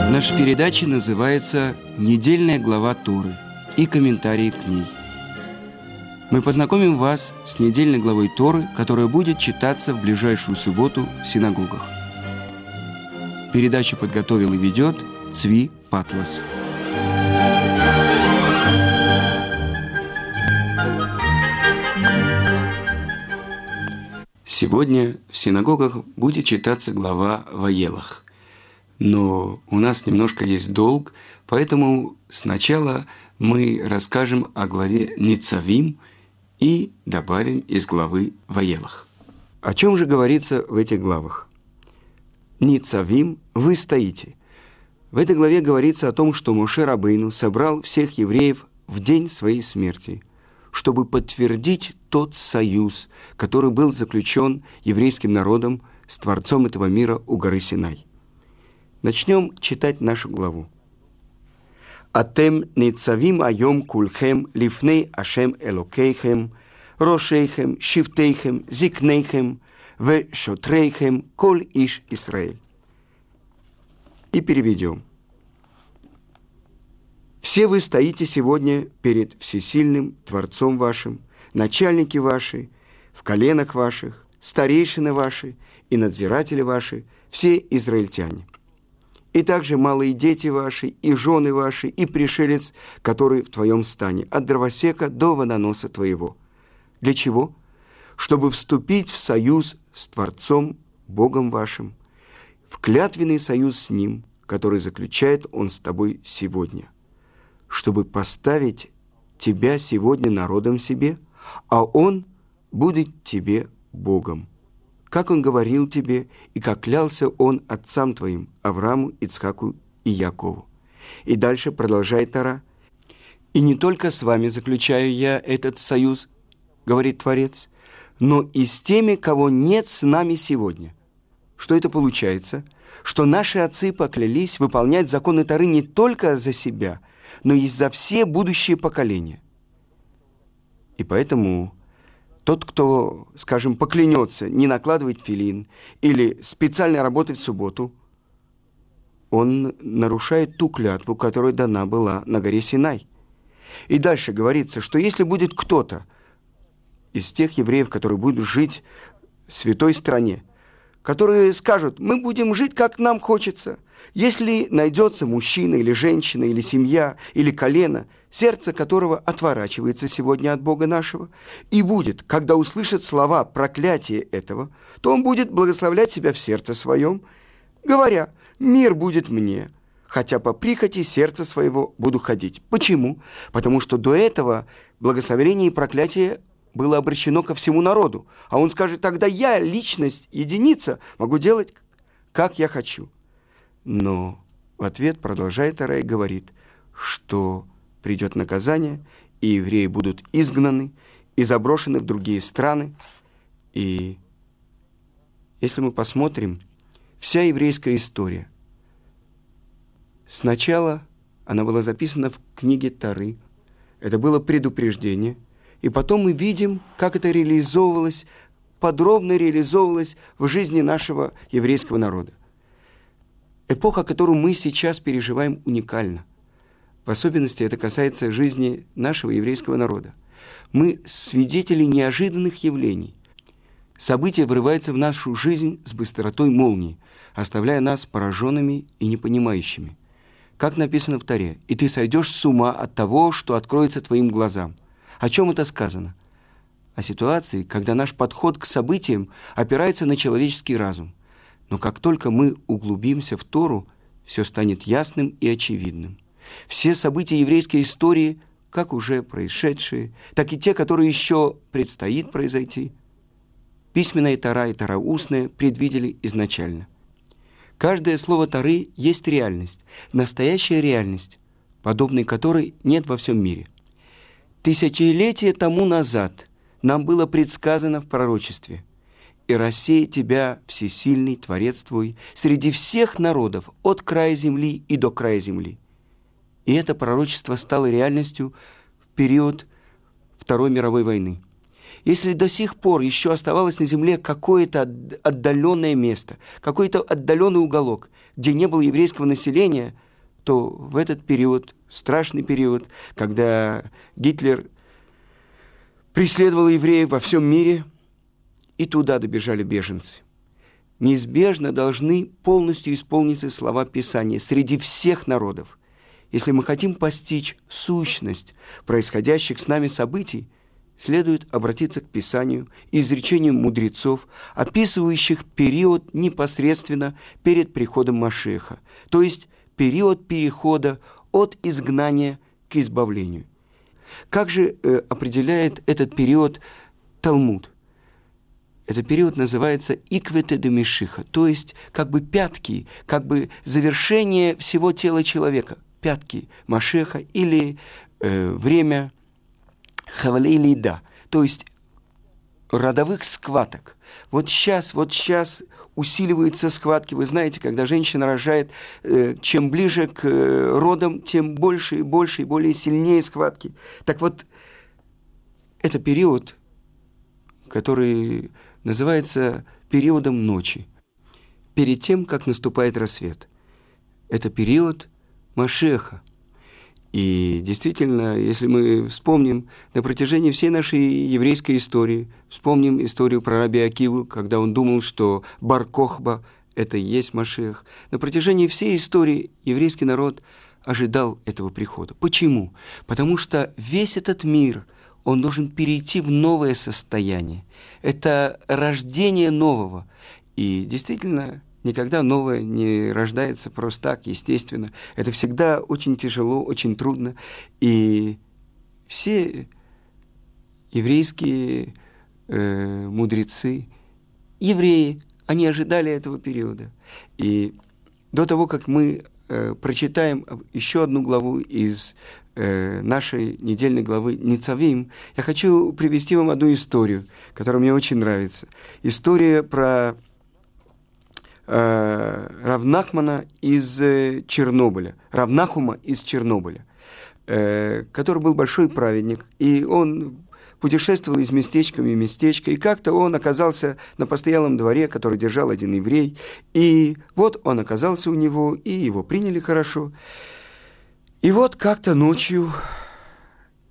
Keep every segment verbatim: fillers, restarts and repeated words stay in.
Наша передача называется «Недельная глава Торы» и комментарии к ней. Мы познакомим вас с недельной главой Торы, которая будет читаться в ближайшую субботу в синагогах. Передачу подготовил и ведет Цви Патлас. Сегодня в синагогах будет читаться глава Ваелах. Но у нас немножко есть долг, поэтому сначала мы расскажем о главе Ницавим и добавим из главы Ваелах. О чем же говорится в этих главах? Ницавим, вы стоите. В этой главе говорится о том, что Моше-раббейну собрал всех евреев в день своей смерти, чтобы подтвердить тот союз, который был заключен еврейским народом с Творцом этого мира у горы Синай. Начнем читать нашу главу. «Атем ницавим айом кульхем лифней Ашем элокейхем, рошейхем, шифтейхем, зикнейхем, ве шотрейхем, коль иш Исраэль». И переведем. «Все вы стоите сегодня перед всесильным Творцом вашим, начальники ваши, в коленах ваших, старейшины ваши и надзиратели ваши, все израильтяне». И также малые дети ваши, и жены ваши, и пришелец, который в твоем стане, от дровосека до водоноса твоего. Для чего? Чтобы вступить в союз с Творцом, Богом вашим, в клятвенный союз с Ним, который заключает Он с тобой сегодня, чтобы поставить тебя сегодня народом себе, а Он будет тебе Богом. Как Он говорил тебе, и как клялся Он отцам твоим, Аврааму, Ицхаку и Якову. И дальше продолжает Тора. «И не только с вами заключаю я этот союз, — говорит Творец, — но и с теми, кого нет с нами сегодня». Что это получается? Что наши отцы поклялись выполнять законы Торы не только за себя, но и за все будущие поколения. И поэтому... Тот, кто, скажем, поклянется не накладывать тфилин или специально работать в субботу, он нарушает ту клятву, которая дана была на горе Синай. И дальше говорится, что если будет кто-то из тех евреев, которые будут жить в святой стране, которые скажут, мы будем жить, как нам хочется, если найдется мужчина или женщина, или семья, или колено, сердце которого отворачивается сегодня от Бога нашего, и будет, когда услышит слова проклятия этого, то он будет благословлять себя в сердце своем, говоря, мир будет мне, хотя по прихоти сердца своего буду ходить. Почему? Потому что до этого благословение и проклятие было обращено ко всему народу, а он скажет, тогда я, личность, единица, могу делать, как я хочу. Но в ответ продолжает Тора и говорит, что придет наказание, и евреи будут изгнаны и заброшены в другие страны. И если мы посмотрим, вся еврейская история, сначала она была записана в книге Торы, это было предупреждение, и потом мы видим, как это реализовывалось, подробно реализовывалось в жизни нашего еврейского народа. Эпоха, которую мы сейчас переживаем, уникальна. В особенности это касается жизни нашего еврейского народа. Мы свидетели неожиданных явлений. События врываются в нашу жизнь с быстротой молнии, оставляя нас пораженными и непонимающими. Как написано в Торе, «И ты сойдешь с ума от того, что откроется твоим глазам». О чем это сказано? О ситуации, когда наш подход к событиям опирается на человеческий разум. Но как только мы углубимся в Тору, все станет ясным и очевидным. Все события еврейской истории, как уже происшедшие, так и те, которые еще предстоит произойти, письменная Тора и Тора устная предвидели изначально. Каждое слово Торы есть реальность, настоящая реальность, подобной которой нет во всем мире. Тысячелетия тому назад нам было предсказано в пророчестве, и рассей тебя, всесильный Творец твой, среди всех народов, от края земли и до края земли». И это пророчество стало реальностью в период Второй мировой войны. Если до сих пор еще оставалось на земле какое-то отдаленное место, какой-то отдаленный уголок, где не было еврейского населения, то в этот период, страшный период, когда Гитлер преследовал евреев во всем мире, и туда добежали беженцы, неизбежно должны полностью исполниться слова Писания «среди всех народов». Если мы хотим постичь сущность происходящих с нами событий, следует обратиться к Писанию и изречениям мудрецов, описывающих период непосредственно перед приходом Машиаха, то есть период перехода от изгнания к избавлению. Как же э, определяет этот период Талмуд? Этот период называется «Иквета де-Мешиха», то есть как бы пятки, как бы завершение всего тела человека, пятки Машиаха или э, время Хавалилида, то есть родовых схваток. Вот сейчас, вот сейчас усиливаются схватки. Вы знаете, когда женщина рожает, э, чем ближе к э, родам, тем больше и больше и более сильнее схватки. Так вот, это период, который называется периодом ночи, перед тем, как наступает рассвет. Это период Машиаха. И действительно, если мы вспомним на протяжении всей нашей еврейской истории, вспомним историю про раби Акиву, когда он думал, что Бар-Кохба – это и есть Машиах. На протяжении всей истории еврейский народ ожидал этого прихода. Почему? Потому что весь этот мир, он должен перейти в новое состояние. Это рождение нового. И действительно, никогда новое не рождается просто так, естественно. Это всегда очень тяжело, очень трудно. И все еврейские э, мудрецы, евреи, они ожидали этого периода. И до того, как мы э, прочитаем еще одну главу из э, нашей недельной главы Ницавим, я хочу привести вам одну историю, которая мне очень нравится. История про Равнахмана из Чернобыля, Равнахума из Чернобыля, который был большой праведник, и он путешествовал из местечка в местечко, и как-то он оказался на постоялом дворе, который держал один еврей, и вот он оказался у него, и его приняли хорошо. И вот как-то ночью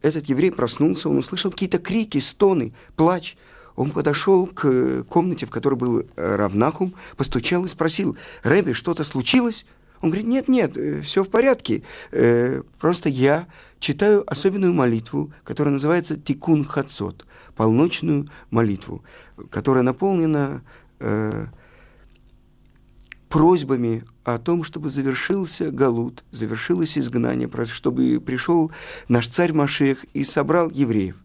этот еврей проснулся, он услышал какие-то крики, стоны, плач. Он подошел к комнате, в которой был Равнахум, постучал и спросил: «Рэби, что-то случилось?» Он говорит: «Нет, нет, все в порядке. Просто я читаю особенную молитву, которая называется Тикун хатсот, полночную молитву, которая наполнена э, просьбами о том, чтобы завершился галут, завершилось изгнание, чтобы пришел наш царь Машиах и собрал евреев».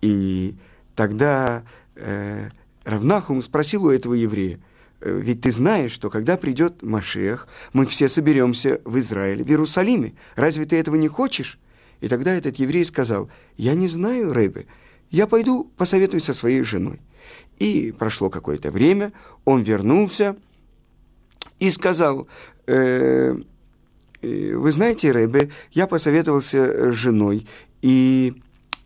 И тогда Равнахум спросил у этого еврея: «Ведь ты знаешь, что когда придет Машиах, мы все соберемся в Израиле, в Иерусалиме. Разве ты этого не хочешь?» И тогда этот еврей сказал: «Я не знаю, Рэбе, я пойду посоветуюсь со своей женой». И прошло какое-то время, он вернулся и сказал: э, «Вы знаете, Рэбе, я посоветовался с женой, и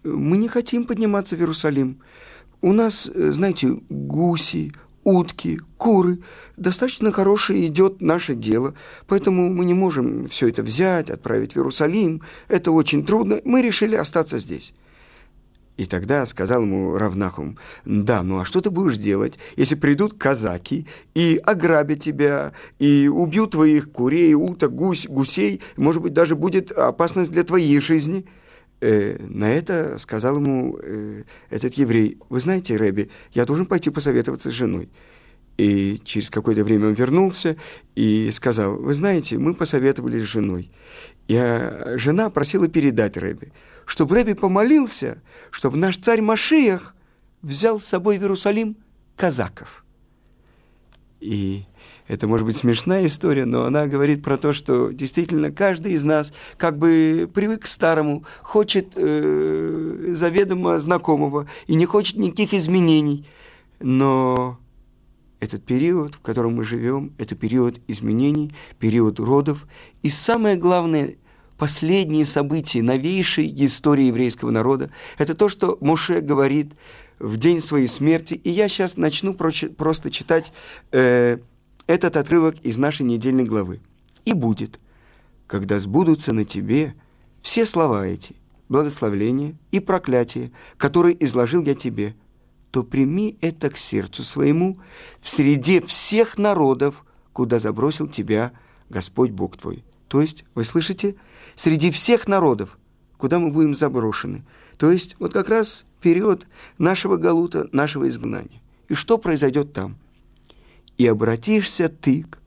мы не хотим подниматься в Иерусалим. У нас, знаете, гуси, утки, куры. Достаточно хорошее идет наше дело, поэтому мы не можем все это взять, отправить в Иерусалим. Это очень трудно. Мы решили остаться здесь». И тогда сказал ему Равнахум: «Да, ну а что ты будешь делать, если придут казаки и ограбят тебя, и убьют твоих курей, уток, гусь, гусей? Может быть, даже будет опасность для твоей жизни». Э, на это сказал ему э, этот еврей: «Вы знаете, Рэби, я должен пойти посоветоваться с женой». И через какое-то время он вернулся и сказал: «Вы знаете, мы посоветовались с женой. Я, жена просила передать Рэби, чтобы Рэби помолился, чтобы наш царь Машиах взял с собой в Иерусалим казаков». И это, может быть, смешная история, но она говорит про то, что действительно каждый из нас как бы привык к старому, хочет э, заведомо знакомого и не хочет никаких изменений. Но этот период, в котором мы живем, это период изменений, период родов. И самое главное, последние события новейшей истории еврейского народа, это то, что Моше говорит в день своей смерти. И я сейчас начну просто читать э, этот отрывок из нашей недельной главы. «И будет, когда сбудутся на тебе все слова эти, благословления и проклятия, которые изложил я тебе, то прими это к сердцу своему в среде всех народов, куда забросил тебя Господь Бог твой». То есть, вы слышите, среди всех народов, куда мы будем заброшены. То есть, вот как раз период нашего галута, нашего изгнания. И что произойдет там? «И обратишься ты к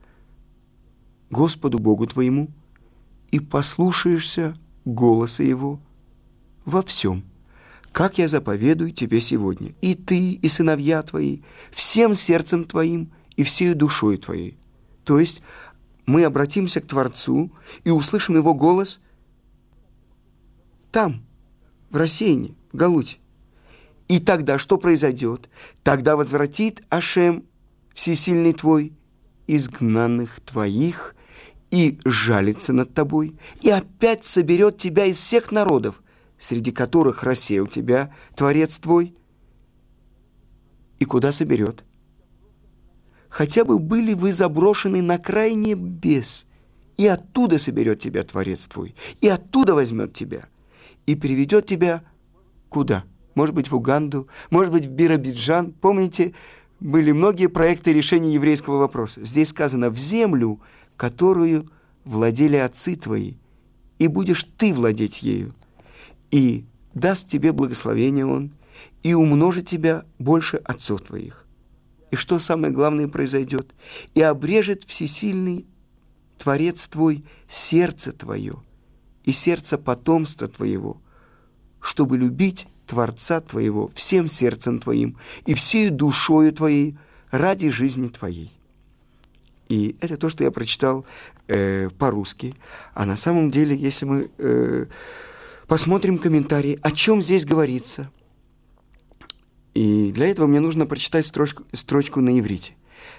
Господу Богу твоему, и послушаешься голоса Его во всем, как я заповедую тебе сегодня, и ты, и сыновья твои, всем сердцем твоим и всею душой твоей». То есть мы обратимся к Творцу и услышим Его голос там, в рассеянии, в галуте. И тогда что произойдет? Тогда возвратит Ашем, всесильный твой, изгнанных твоих, и жалится над тобой, и опять соберет тебя из всех народов, среди которых рассеял тебя Творец твой. И куда соберет? Хотя бы были вы заброшены на край небес, и оттуда соберет тебя Творец твой, и оттуда возьмет тебя, и приведет тебя куда? Может быть, в Уганду, может быть, в Биробиджан. Помните, были многие проекты решения еврейского вопроса. Здесь сказано «в землю, которую владели отцы твои, и будешь ты владеть ею, и даст тебе благословение он, и умножит тебя больше отцов твоих». И что самое главное произойдет? «И обрежет всесильный Творец твой сердце твое и сердце потомства твоего, чтобы любить Творца твоего всем сердцем твоим и всею душою твоей ради жизни твоей». И это то, что я прочитал э, по-русски. А на самом деле, если мы э, посмотрим комментарии, о чем здесь говорится. И для этого мне нужно прочитать строчку, строчку на иврите.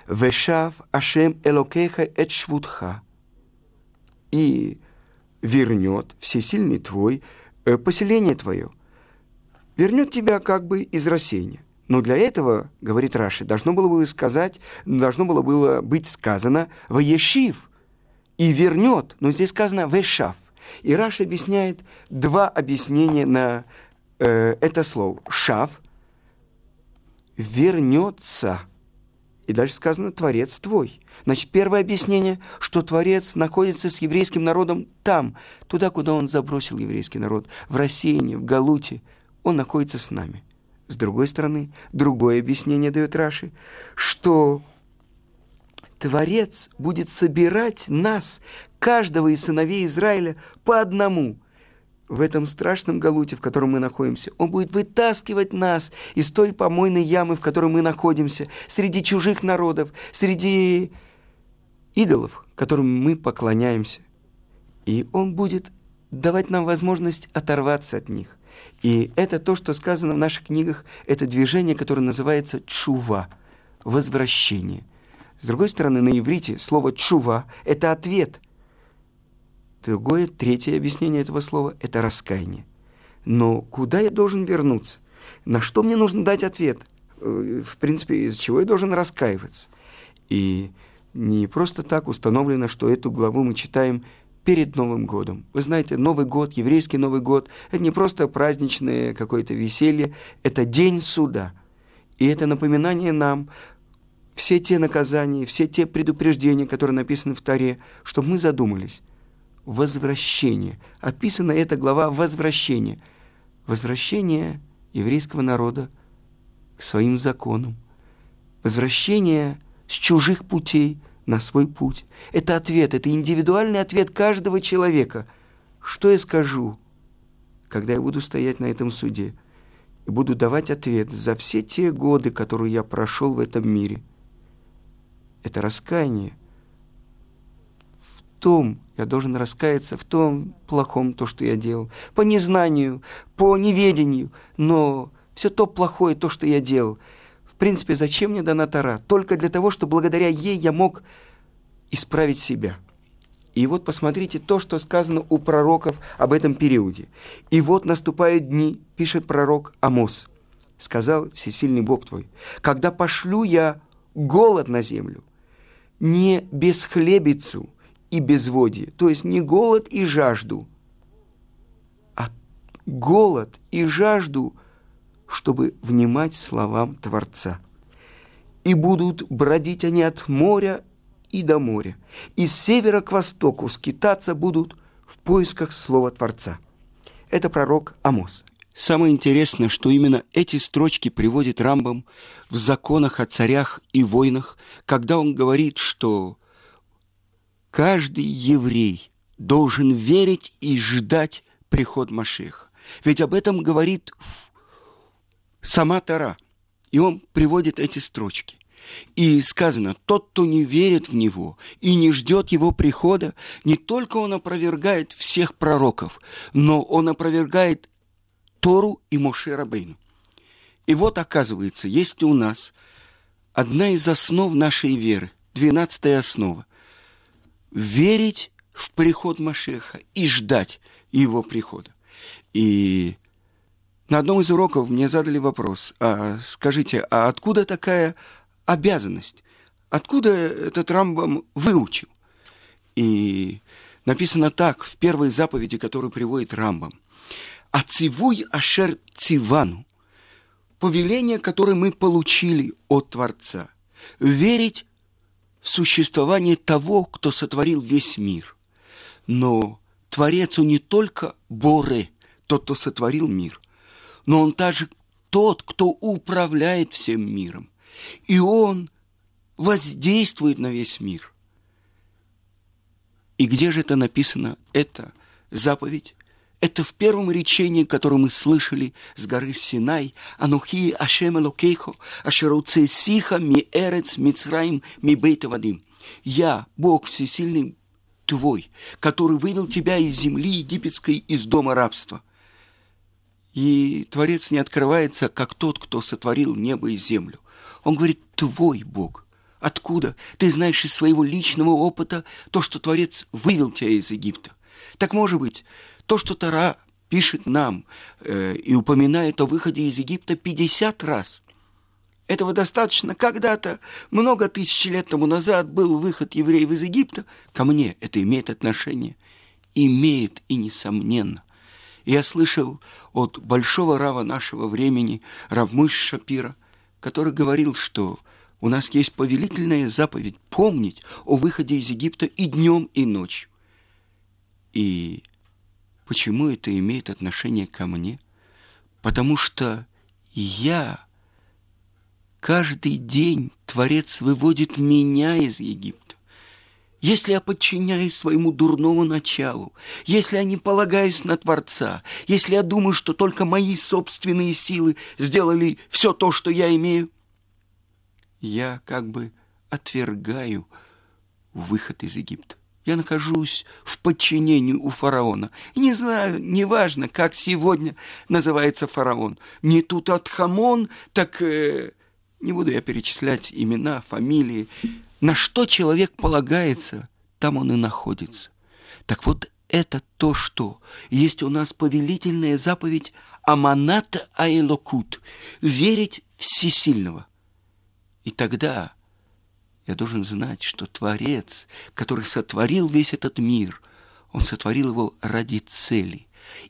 «Вешав Ашем элокеха эт швутха». И вернет всесильный твой э, поселение твое. Вернет тебя как бы из рассеяния. Но для этого, говорит Раши, должно было бы сказать, должно было, было быть сказано «ваешив» и «вернет», но здесь сказано «вешав». И Раши объясняет два объяснения на э, это слово. «Шав» – «вернется». И дальше сказано «Творец твой». Значит, первое объяснение, что Творец находится с еврейским народом там, туда, куда он забросил еврейский народ, в рассеянии, в галуте. Он находится с нами. С другой стороны, другое объяснение дает Раши, что Творец будет собирать нас, каждого из сыновей Израиля, по одному. В этом страшном галуте, в котором мы находимся, Он будет вытаскивать нас из той помойной ямы, в которой мы находимся, среди чужих народов, среди идолов, которым мы поклоняемся. И Он будет давать нам возможность оторваться от них. И это то, что сказано в наших книгах, это движение, которое называется чува, возвращение. С другой стороны, на иврите слово чува – это ответ. Другое, третье объяснение этого слова – это раскаяние. Но куда я должен вернуться? На что мне нужно дать ответ? В принципе, из чего я должен раскаиваться? И не просто так установлено, что эту главу мы читаем перед Новым годом. Вы знаете, Новый год, еврейский Новый год, это не просто праздничное какое-то веселье, это день суда. И это напоминание нам все те наказания, все те предупреждения, которые написаны в Торе, чтобы мы задумались. Возвращение. Описана эта глава «Возвращение». Возвращение еврейского народа к своим законам. Возвращение с чужих путей на свой путь. Это ответ, это индивидуальный ответ каждого человека. Что я скажу, когда я буду стоять на этом суде и буду давать ответ за все те годы, которые я прошел в этом мире? Это раскаяние. В том, я должен раскаяться в том плохом, то, что я делал, по незнанию, по неведению, но все то плохое, то, что я делал, в принципе, зачем мне дана Тора? Только для того, что благодаря ей я мог исправить себя. И вот посмотрите то, что сказано у пророков об этом периоде. «И вот наступают дни, — пишет пророк Амос, — сказал всесильный Бог твой, когда пошлю я голод на землю, не безхлебицу и безводье, то есть не голод и жажду, а голод и жажду, чтобы внимать словам Творца. И будут бродить они от моря и до моря, и с севера к востоку скитаться будут в поисках слова Творца». Это пророк Амос. Самое интересное, что именно эти строчки приводит Рамбам в законах о царях и войнах, когда он говорит, что каждый еврей должен верить и ждать приход Машиаха. Ведь об этом говорит сама Тора, и он приводит эти строчки. И сказано, тот, кто не верит в него и не ждет его прихода, не только он опровергает всех пророков, но он опровергает Тору и Моше-раббейну. И вот, оказывается, есть у нас одна из основ нашей веры, двенадцатая основа, верить в приход Машиаха и ждать его прихода. И на одном из уроков мне задали вопрос, а, скажите, а откуда такая обязанность? Откуда этот Рамбам выучил? И написано так в первой заповеди, которую приводит Рамбам. «Ацивуй ашер цивану» – повеление, которое мы получили от Творца. Верить в существование того, кто сотворил весь мир. Но Творец, он не только Боре, тот, кто сотворил мир, но он также тот, кто управляет всем миром. И он воздействует на весь мир. И где же это написано? Это заповедь. Это в первом речении, которое мы слышали с горы Синай. «Анухи Ашем Элокейхо, Ашеруце Сиха, Ми Эрец, Мицраим, Ми Бейта Вадим». «Я, Бог всесильный твой, который вывел тебя из земли египетской, из дома рабства». И Творец не открывается, как тот, кто сотворил небо и землю. Он говорит, твой Бог. Откуда? Ты знаешь из своего личного опыта то, что Творец вывел тебя из Египта. Так может быть, то, что Тора пишет нам э, и упоминает о выходе из Египта пятьдесят раз. Этого достаточно. Когда-то, много тысяч лет тому назад, был выход евреев из Египта. Ко мне это имеет отношение? Имеет и несомненно. Я слышал от большого рава нашего времени, равмыш Шапира, который говорил, что у нас есть повелительная заповедь помнить о выходе из Египта и днем, и ночью. И почему это имеет отношение ко мне? Потому что я, каждый день Творец выводит меня из Египта. Если я подчиняюсь своему дурному началу, если я не полагаюсь на Творца, если я думаю, что только мои собственные силы сделали все то, что я имею, я как бы отвергаю выход из Египта. Я нахожусь в подчинении у фараона. И не знаю, неважно, как сегодня называется фараон. Не Тутанхамон, так э, не буду я перечислять имена, фамилии. На что человек полагается, там он и находится. Так вот, это то, что есть у нас повелительная заповедь «Аманата Айлокут» – верить всесильного. И тогда я должен знать, что Творец, который сотворил весь этот мир, он сотворил его ради цели.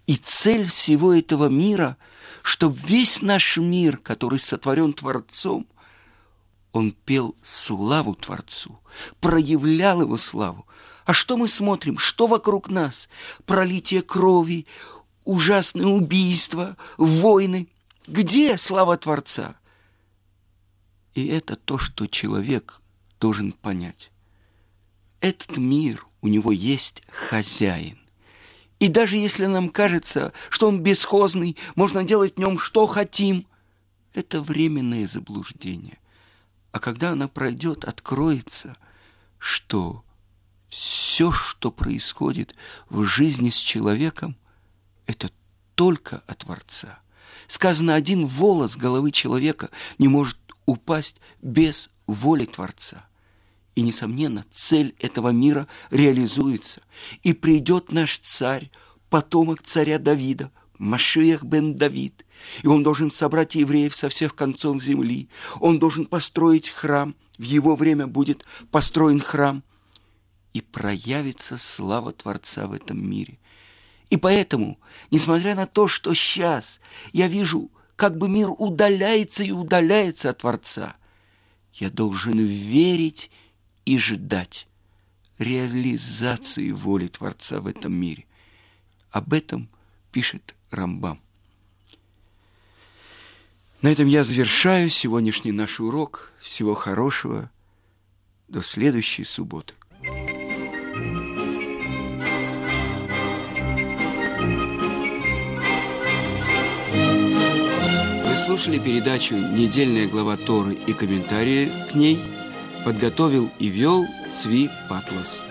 И цель всего этого мира, чтобы весь наш мир, который сотворен Творцом, он пел славу Творцу, проявлял его славу. А что мы смотрим? Что вокруг нас? Пролитие крови, ужасные убийства, войны. Где слава Творца? И это то, что человек должен понять. Этот мир, у него есть хозяин. И даже если нам кажется, что он бесхозный, можно делать в нем что хотим, это временное заблуждение. А когда она пройдет, откроется, что все, что происходит в жизни с человеком, это только от Творца. Сказано, один волос головы человека не может упасть без воли Творца. И, несомненно, цель этого мира реализуется, и придет наш царь, потомок царя Давида, Машиах бен Давид, и он должен собрать евреев со всех концов земли, он должен построить храм, в его время будет построен храм, и проявится слава Творца в этом мире. И поэтому, несмотря на то, что сейчас я вижу, как бы мир удаляется и удаляется от Творца, я должен верить и ждать реализации воли Творца в этом мире. Об этом пишет Рамбам. На этом я завершаю сегодняшний наш урок. Всего хорошего. До следующей субботы. Вы слушали передачу «Недельная глава Торы» и комментарии к ней. Подготовил и вел Цви Патлас.